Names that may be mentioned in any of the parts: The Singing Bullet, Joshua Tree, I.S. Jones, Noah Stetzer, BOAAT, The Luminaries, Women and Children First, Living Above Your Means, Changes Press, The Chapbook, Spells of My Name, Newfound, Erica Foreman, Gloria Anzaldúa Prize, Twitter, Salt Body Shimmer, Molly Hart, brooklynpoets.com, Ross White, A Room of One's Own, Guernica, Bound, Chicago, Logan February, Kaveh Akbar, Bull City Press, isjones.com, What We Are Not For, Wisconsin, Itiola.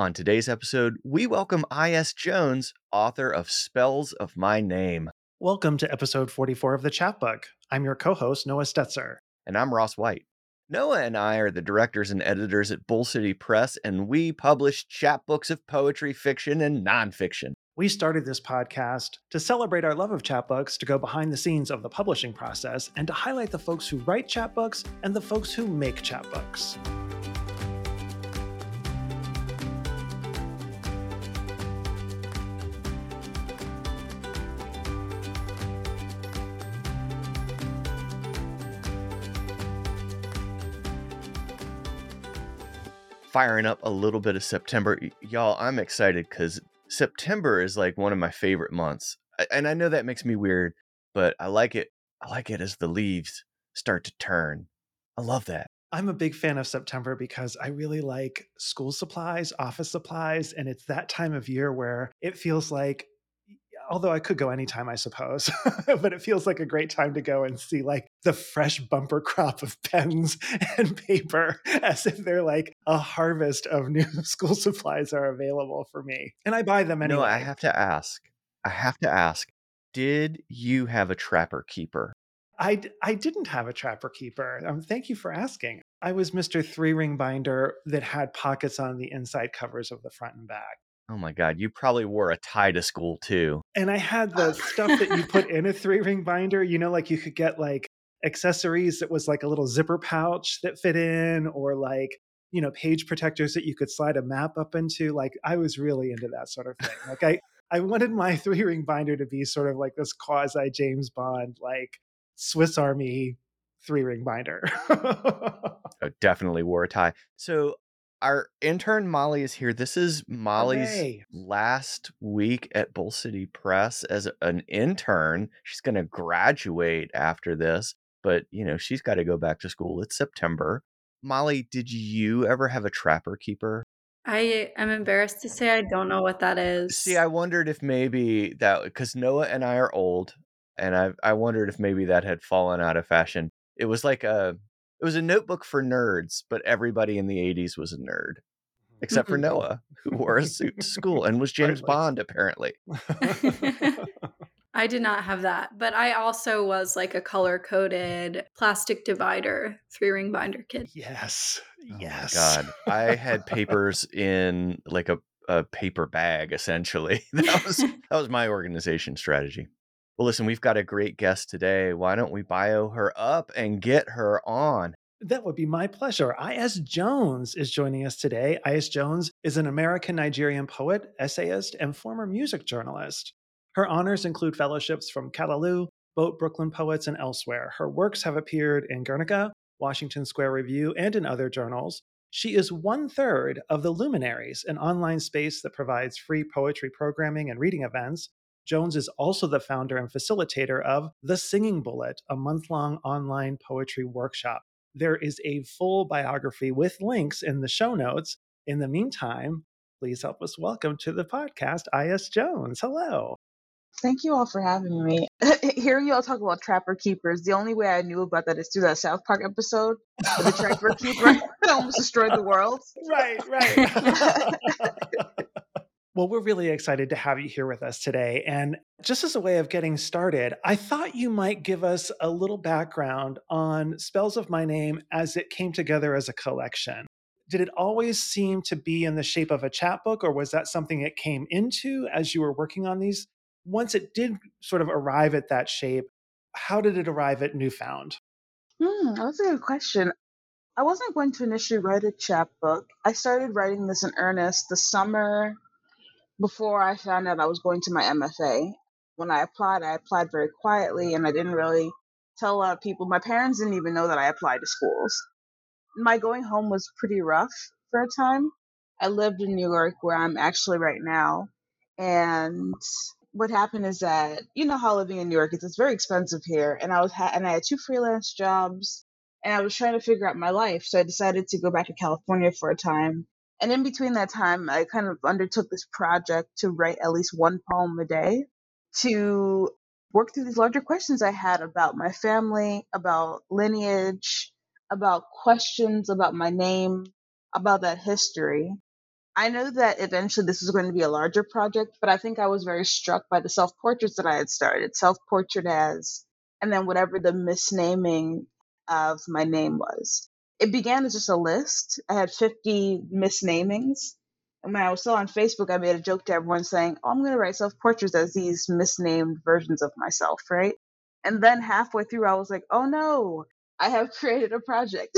On today's episode, we welcome I.S. Jones, author of Spells of My Name. Welcome to episode 44 of The Chapbook. I'm your co-host, Noah Stetzer. And I'm Ross White. Noah and I are the directors and editors at Bull City Press, and we publish chapbooks of poetry, fiction, and nonfiction. We started this podcast to celebrate our love of chapbooks, to go behind the scenes of the publishing process, and to highlight the folks who write chapbooks and the folks who make chapbooks. Firing up a little bit of September. Y'all, I'm excited because September is like one of my favorite months. And I know that makes me weird, but I like it. I like it as the leaves start to turn. I love that. I'm a big fan of September because I really like school supplies, office supplies. And it's that time of year where it feels like, although I could go anytime, I suppose, but it feels like a great time to go and see like the fresh bumper crop of pens and paper as if they're like a harvest of new school supplies are available for me. And I buy them anyway. No, I have to ask, did you have a Trapper Keeper? I didn't have a Trapper Keeper. Thank you for asking. I was Mr. Three-Ring Binder that had pockets on the inside covers of the front and back. Oh my God, you probably wore a tie to school too. And I had the stuff that you put in a three-ring binder, you know, like you could get like accessories that was like a little zipper pouch that fit in, or like, you know, page protectors that you could slide a map up into. Like I was really into that sort of thing. Like I wanted my three-ring binder to be sort of like this quasi James Bond, like Swiss Army three-ring binder. I definitely wore a tie. So our intern Molly is here. This is Molly's last week at Bull City Press as an intern. She's going to graduate after this, but you know, she's got to go back to school. It's September. Molly, did you ever have a Trapper Keeper? I am embarrassed to say I don't know what that is. See, I wondered if maybe that, because Noah and I are old, and I wondered if maybe that had fallen out of fashion. It was like It was a notebook for nerds, but everybody in the 80s was a nerd, except for Noah, who wore a suit to school and was James Bond, apparently. I did not have that, but I also was like a color-coded plastic divider, three-ring binder kid. Yes, yes. Oh my God, I had papers in like a paper bag, essentially. That was my organization strategy. Well, listen, we've got a great guest today. Why don't we bio her up and get her on? That would be my pleasure. I.S. Jones is joining us today. I.S. Jones is an American-Nigerian poet, essayist, and former music journalist. Her honors include fellowships from Callaloo, BOAAT, Brooklyn Poets, and elsewhere. Her works have appeared in Guernica, Washington Square Review, and in other journals. She is one-third of The Luminaries, an online space that provides free poetry programming and reading events. Jones is also the founder and facilitator of The Singing Bullet, a month-long online poetry workshop. There is a full biography with links in the show notes. In the meantime, please help us welcome to the podcast, I.S. Jones. Hello. Thank you all for having me. Hearing you all talk about Trapper Keepers, the only way I knew about that is through that South Park episode of The Trapper Keeper that almost destroyed the world. Right, right. Well, we're really excited to have you here with us today. And just as a way of getting started, I thought you might give us a little background on Spells of My Name as it came together as a collection. Did it always seem to be in the shape of a chapbook, or was that something it came into as you were working on these? Once it did sort of arrive at that shape, how did it arrive at Newfound? That's a good question. I wasn't going to initially write a chapbook. I started writing this in earnest the summer before I found out I was going to my MFA. When I applied very quietly, and I didn't really tell a lot of people. My parents didn't even know that I applied to schools. My going home was pretty rough for a time. I lived in New York, where I'm actually right now. And what happened is that, you know how living in New York is, it's very expensive here. And I had two freelance jobs, and I was trying to figure out my life. So I decided to go back to California for a time. And in between that time, I kind of undertook this project to write at least one poem a day to work through these larger questions I had about my family, about lineage, about questions about my name, about that history. I know that eventually this is going to be a larger project, but I think I was very struck by the self-portraits that I had started, self-portrait as, and then whatever the misnaming of my name was. It began as just a list. I had 50 misnamings. And when I was still on Facebook, I made a joke to everyone saying, oh, I'm going to write self-portraits as these misnamed versions of myself, right? And then halfway through, I was like, oh no, I have created a project.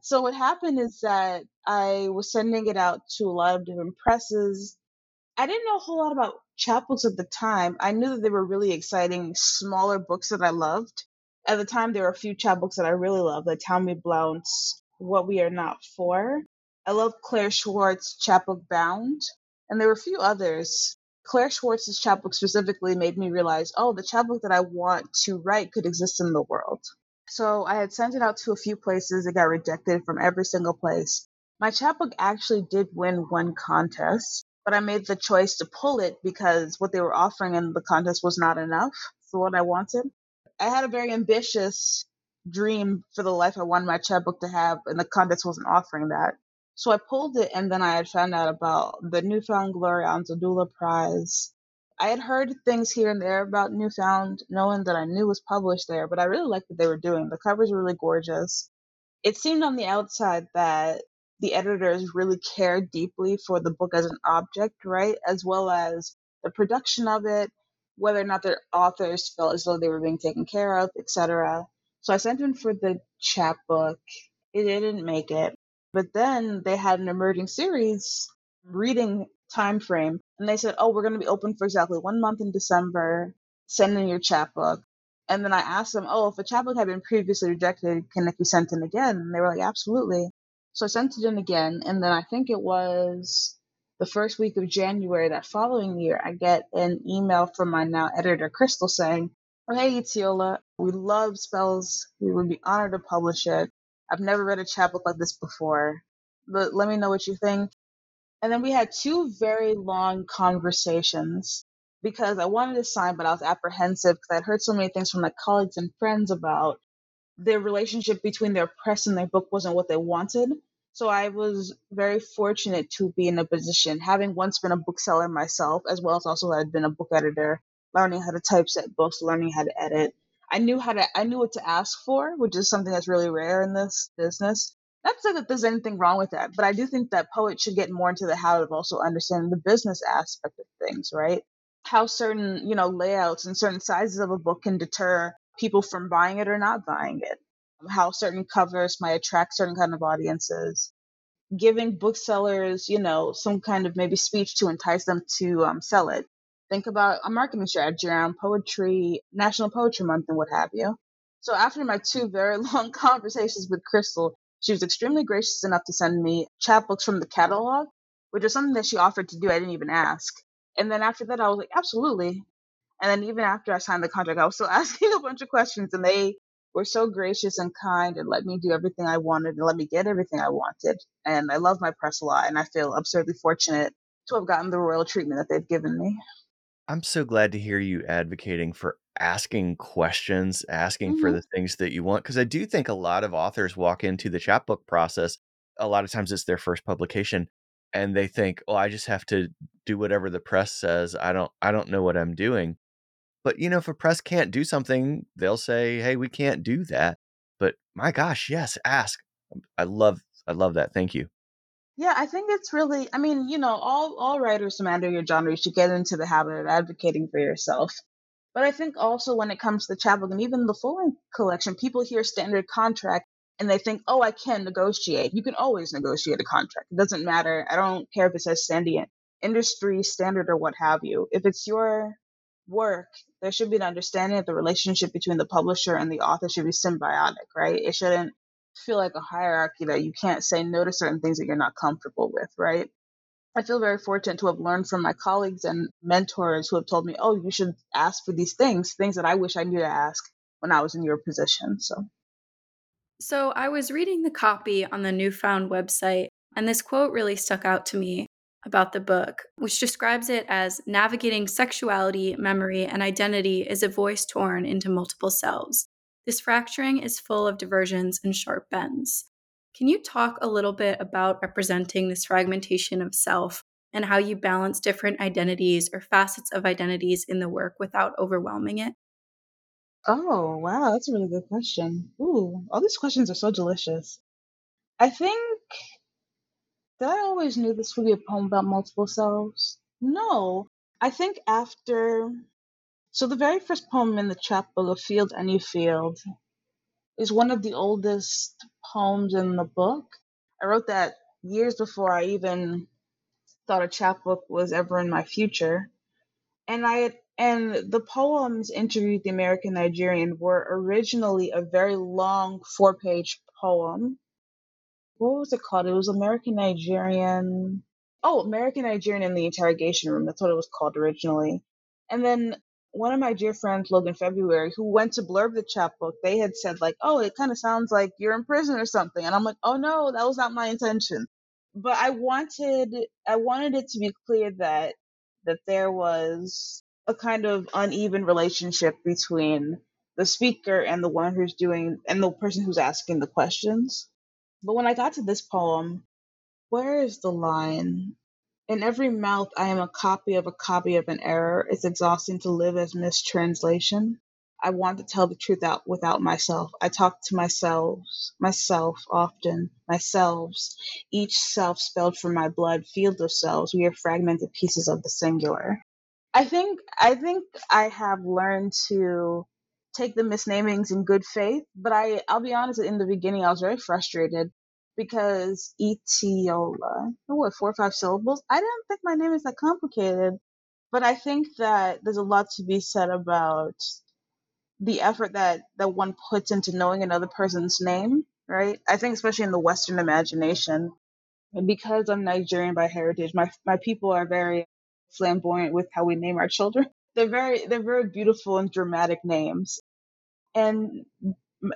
So what happened is that I was sending it out to a lot of different presses. I didn't know a whole lot about chapbooks at the time. I knew that they were really exciting, smaller books that I loved. At the time, there were a few chapbooks that I really loved, like Tommy Blount's What We Are Not For. I loved Claire Schwartz's chapbook Bound, and there were a few others. Claire Schwartz's chapbook specifically made me realize, oh, the chapbook that I want to write could exist in the world. So I had sent it out to a few places. It got rejected from every single place. My chapbook actually did win one contest, but I made the choice to pull it because what they were offering in the contest was not enough for what I wanted. I had a very ambitious dream for the life I wanted my chapbook to have, and the contest wasn't offering that. So I pulled it, and then I had found out about the Newfound Gloria Anzaldúa Prize. I had heard things here and there about Newfound, no one that I knew was published there, but I really liked what they were doing. The covers were really gorgeous. It seemed on the outside that the editors really cared deeply for the book as an object, right? As well as the production of it, whether or not their authors felt as though they were being taken care of, etc. So I sent in for the chapbook. It didn't make it. But then they had an emerging series reading time frame, and they said, oh, we're going to be open for exactly 1 month in December, send in your chapbook. And then I asked them, oh, if a chapbook had been previously rejected, can it be sent in again? And they were like, absolutely. So I sent it in again, and then I think it was the first week of January that following year, I get an email from my now editor, Crystal, saying, oh, hey, Itiola, we love Spells. We would be honored to publish it. I've never read a chapbook like this before, but let me know what you think. And then we had two very long conversations because I wanted to sign, but I was apprehensive because I'd heard so many things from my colleagues and friends about their relationship between their press and their book wasn't what they wanted. So I was very fortunate to be in a position, having once been a bookseller myself, as well as also I'd been a book editor, learning how to typeset books, learning how to edit. I knew what to ask for, which is something that's really rare in this business. Not to say that there's anything wrong with that, but I do think that poets should get more into the habit of also understanding the business aspect of things, right? How certain, layouts and certain sizes of a book can deter people from buying it or not buying it. How certain covers might attract certain kind of audiences. Giving booksellers, some kind of maybe speech to entice them to sell it. Think about a marketing strategy around poetry, National Poetry Month, and what have you. So after my two very long conversations with Crystal, she was extremely gracious enough to send me chapbooks from the catalog, which was something that she offered to do. I didn't even ask. And then after that, I was like, absolutely. And then even after I signed the contract, I was still asking a bunch of questions, and they were so gracious and kind and let me do everything I wanted and let me get everything I wanted. And I love my press a lot, and I feel absurdly fortunate to have gotten the royal treatment that they've given me. I'm so glad to hear you advocating for asking questions, asking for the things that you want, because I do think a lot of authors walk into the chapbook process. A lot of times it's their first publication and they think, oh, I just have to do whatever the press says. I don't know what I'm doing. But, if a press can't do something, they'll say, hey, we can't do that. But my gosh, yes, ask. I love that. Thank you. Yeah, I think it's really, all writers, no matter your genre, you should get into the habit of advocating for yourself. But I think also when it comes to the chapbook and even the full-length collection, people hear standard contract and they think, oh, I can negotiate. You can always negotiate a contract. It doesn't matter. I don't care if it says industry standard or what have you. If it's your work, there should be an understanding that the relationship between the publisher and the author should be symbiotic, right? It shouldn't feel like a hierarchy that you can't say no to certain things that you're not comfortable with, right? I feel very fortunate to have learned from my colleagues and mentors who have told me, oh, you should ask for these things that I wish I knew to ask when I was in your position. So I was reading the copy on the Newfound website, and this quote really stuck out to me about the book, which describes it as navigating sexuality, memory, and identity is a voice torn into multiple selves. This fracturing is full of diversions and sharp bends. Can you talk a little bit about representing this fragmentation of self and how you balance different identities or facets of identities in the work without overwhelming it? Oh, wow. That's a really good question. Ooh, all these questions are so delicious. I think that I always knew this would be a poem about multiple selves. No, I think after... So the very first poem in the chapbook, A Field, Any Field, is one of the oldest poems in the book. I wrote that years before I even thought a chapbook was ever in my future. And the poems Interviewed the American Nigerian were originally a very long 4-page poem. What was it called? It was American Nigerian. Oh, American Nigerian in the Interrogation Room. That's what it was called originally. And then one of my dear friends, Logan February, who went to blurb the chapbook, they had said like, oh, it kind of sounds like you're in prison or something. And I'm like, oh no, that was not my intention. But I wanted it to be clear that there was a kind of uneven relationship between the speaker and the one who's doing, and the person who's asking the questions. But when I got to this poem, where is the line? In every mouth, I am a copy of an error. It's exhausting to live as mistranslation. I want to tell the truth out without myself. I talk to myself often, myselves, each self spelled from my blood, field of selves. We are fragmented pieces of the singular. I think I have learned to take the misnamings in good faith, but I'll be honest, in the beginning, I was very frustrated. Because Etiola, 4 or 5 syllables? I don't think my name is that complicated, but I think that there's a lot to be said about the effort that one puts into knowing another person's name, right? I think especially in the Western imagination, and because I'm Nigerian by heritage, my people are very flamboyant with how we name our children. They're very beautiful and dramatic names, and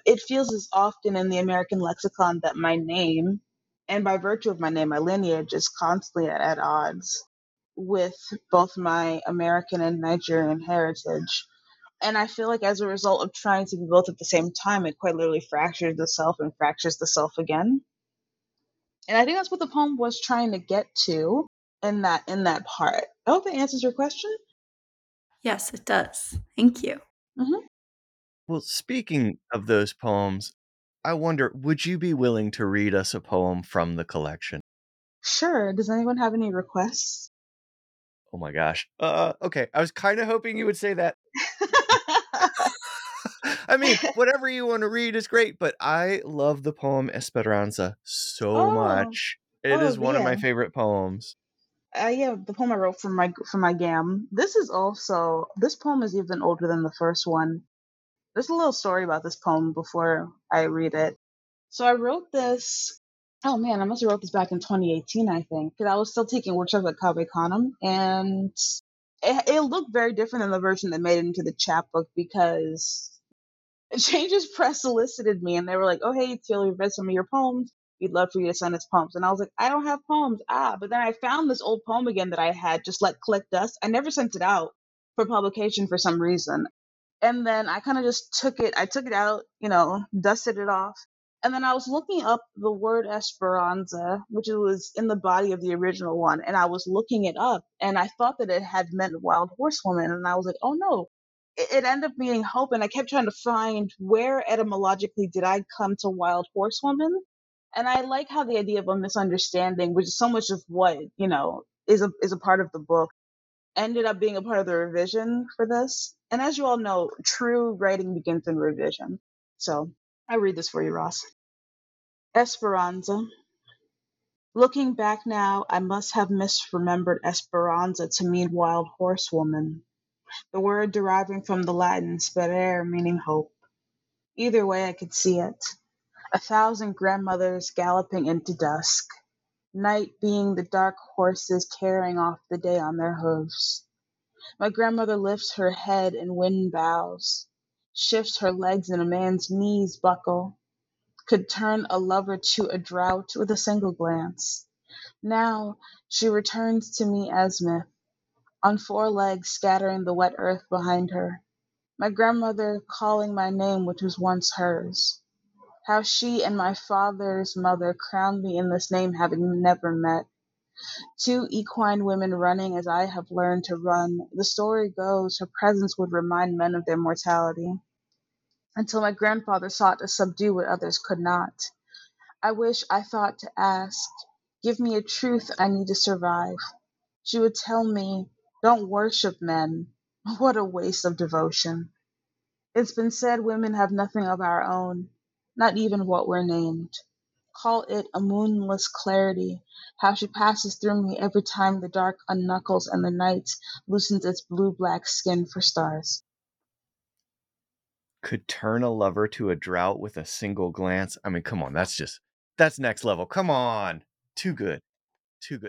it feels as often in the American lexicon that my name, and by virtue of my name, my lineage is constantly at odds with both my American and Nigerian heritage. And I feel like as a result of trying to be both at the same time, it quite literally fractures the self and fractures the self again. And I think that's what the poem was trying to get to in that part. I hope it answers your question. Yes, it does. Thank you. Mm-hmm. Well, speaking of those poems, I wonder, would you be willing to read us a poem from the collection? Sure. Does anyone have any requests? Oh my gosh. Okay. I was kind of hoping you would say that. I mean, whatever you want to read is great, but I love the poem Esperanza so much. It is one of my favorite poems. The poem I wrote for my GAM. This poem is even older than the first one. There's a little story about this poem before I read it. So I wrote this, I must have wrote this back in 2018, I think, because I was still taking workshops at Kaveh Akbar, and it looked very different than the version that made it into the chapbook because Changes Press solicited me, and they were like, oh, hey, Teal, we've read some of your poems. We'd love for you to send us poems. And I was like, I don't have poems. But then I found this old poem again that I had just like collect dust. I never sent it out for publication for some reason. And then I kind of just took it out, dusted it off. And then I was looking up the word Esperanza, which was in the body of the original one. And I was looking it up and I thought that it had meant wild horsewoman. And I was like, oh no, it ended up meaning hope. And I kept trying to find where etymologically did I come to wild horsewoman. And I like how the idea of a misunderstanding, which is so much of what, is a part of the book, ended up being a part of the revision for this. And as you all know, true writing begins in revision. So I read this for you, Ross. Esperanza. Looking back now, I must have misremembered Esperanza to mean wild horsewoman, the word deriving from the Latin sperare, meaning hope. Either way, I could see it. 1,000 grandmothers galloping into dusk, night being the dark horses carrying off the day on their hooves. My grandmother lifts her head and wind bows, shifts her legs and a man's knees buckle, could turn a lover to a drought with a single glance. Now she returns to me as myth, on 4 legs scattering the wet earth behind her. My grandmother calling my name which was once hers. how she and my father's mother crowned me in this name having never met. Two equine women running as I have learned to run. The story goes her presence would remind men of their mortality, until my grandfather sought to subdue what others could not. I wish I thought to ask, give me a truth I need to survive. She would tell me, don't worship men. What a waste of devotion. It's been said women have nothing of our own, not even what we're named. Call it a moonless clarity, how she passes through me every time the dark unknuckles and the night loosens its blue-black skin for stars. Could turn a lover to a drought with a single glance. I mean, come on, that's next level. Come on. Too good.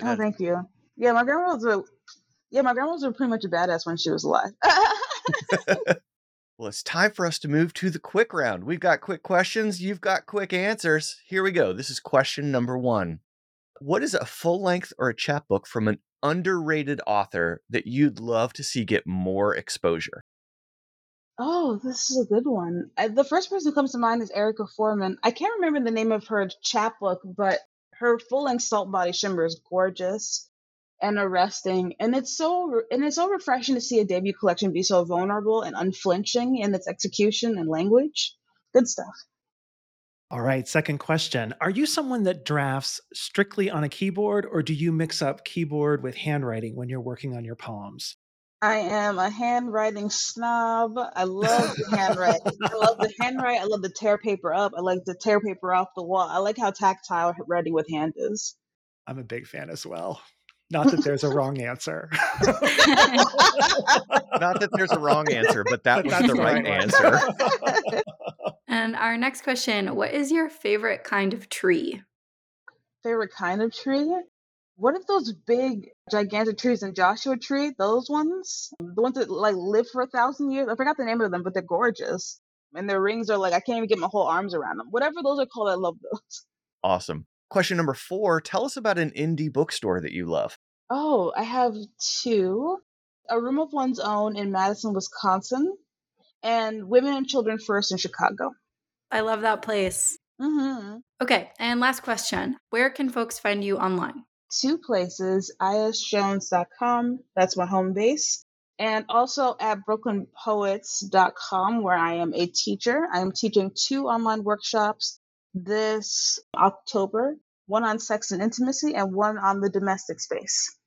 Oh, thank you. Yeah, my grandma was pretty much a badass when she was alive. Well, it's time for us to move to the quick round. We've got quick questions. You've got quick answers. Here we go. This is question number 1. What is a full-length or a chapbook from an underrated author that you'd love to see get more exposure? Oh, this is a good one. The first person who comes to mind is Erica Foreman. I can't remember the name of her chapbook, but her full-length Salt Body Shimmer is gorgeous and arresting, and it's so refreshing to see a debut collection be so vulnerable and unflinching in its execution and language. Good stuff. All right, second question. Are you someone that drafts strictly on a keyboard, or do you mix up keyboard with handwriting when you're working on your poems? I am a handwriting snob. I love the handwriting. I love the handwrite. I love to tear paper up. I like to tear paper off the wall. I like how tactile writing with hand is. I'm a big fan as well. Not that there's a wrong answer. Not that there's a wrong answer, but that was the right answer. And our next question, what is your favorite kind of tree? Favorite kind of tree? What if those big, gigantic trees in Joshua Tree, those ones? The ones that live for 1,000 years? I forgot the name of them, but they're gorgeous. And their rings are I can't even get my whole arms around them. Whatever those are called, I love those. Awesome. Question number 4, tell us about an indie bookstore that you love. Oh, I have 2. A Room of One's Own in Madison, Wisconsin, and Women and Children First in Chicago. I love that place. Mm-hmm. Okay, and last question. Where can folks find you online? 2 places, isjones.com, that's my home base, and also at brooklynpoets.com, where I am a teacher. I am teaching 2 online workshops this October, one on sex and intimacy and one on the domestic space.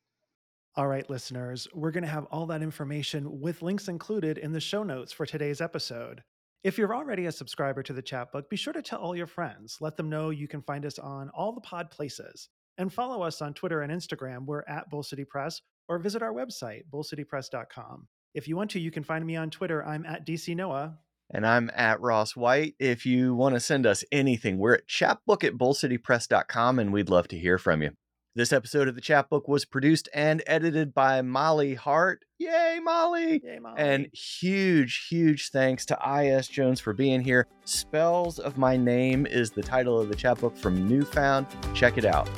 All right, listeners, we're going to have all that information with links included in the show notes for today's episode. If you're already a subscriber to the Chapbook, be sure to tell all your friends. Let them know you can find us on all the pod places. And follow us on Twitter and Instagram. We're at Bull City Press, or visit our website, bullcitypress.com. If you want to, you can find me on Twitter. I'm at DC Noah. And I'm at Ross White. If you want to send us anything, we're at chapbook@bullcitypress.com, and we'd love to hear from you. This episode of The Chapbook was produced and edited by Molly Hart. Yay, Molly! Yay, Molly! And huge, huge thanks to I.S. Jones for being here. Spells of My Name is the title of the Chapbook from Newfound. Check it out.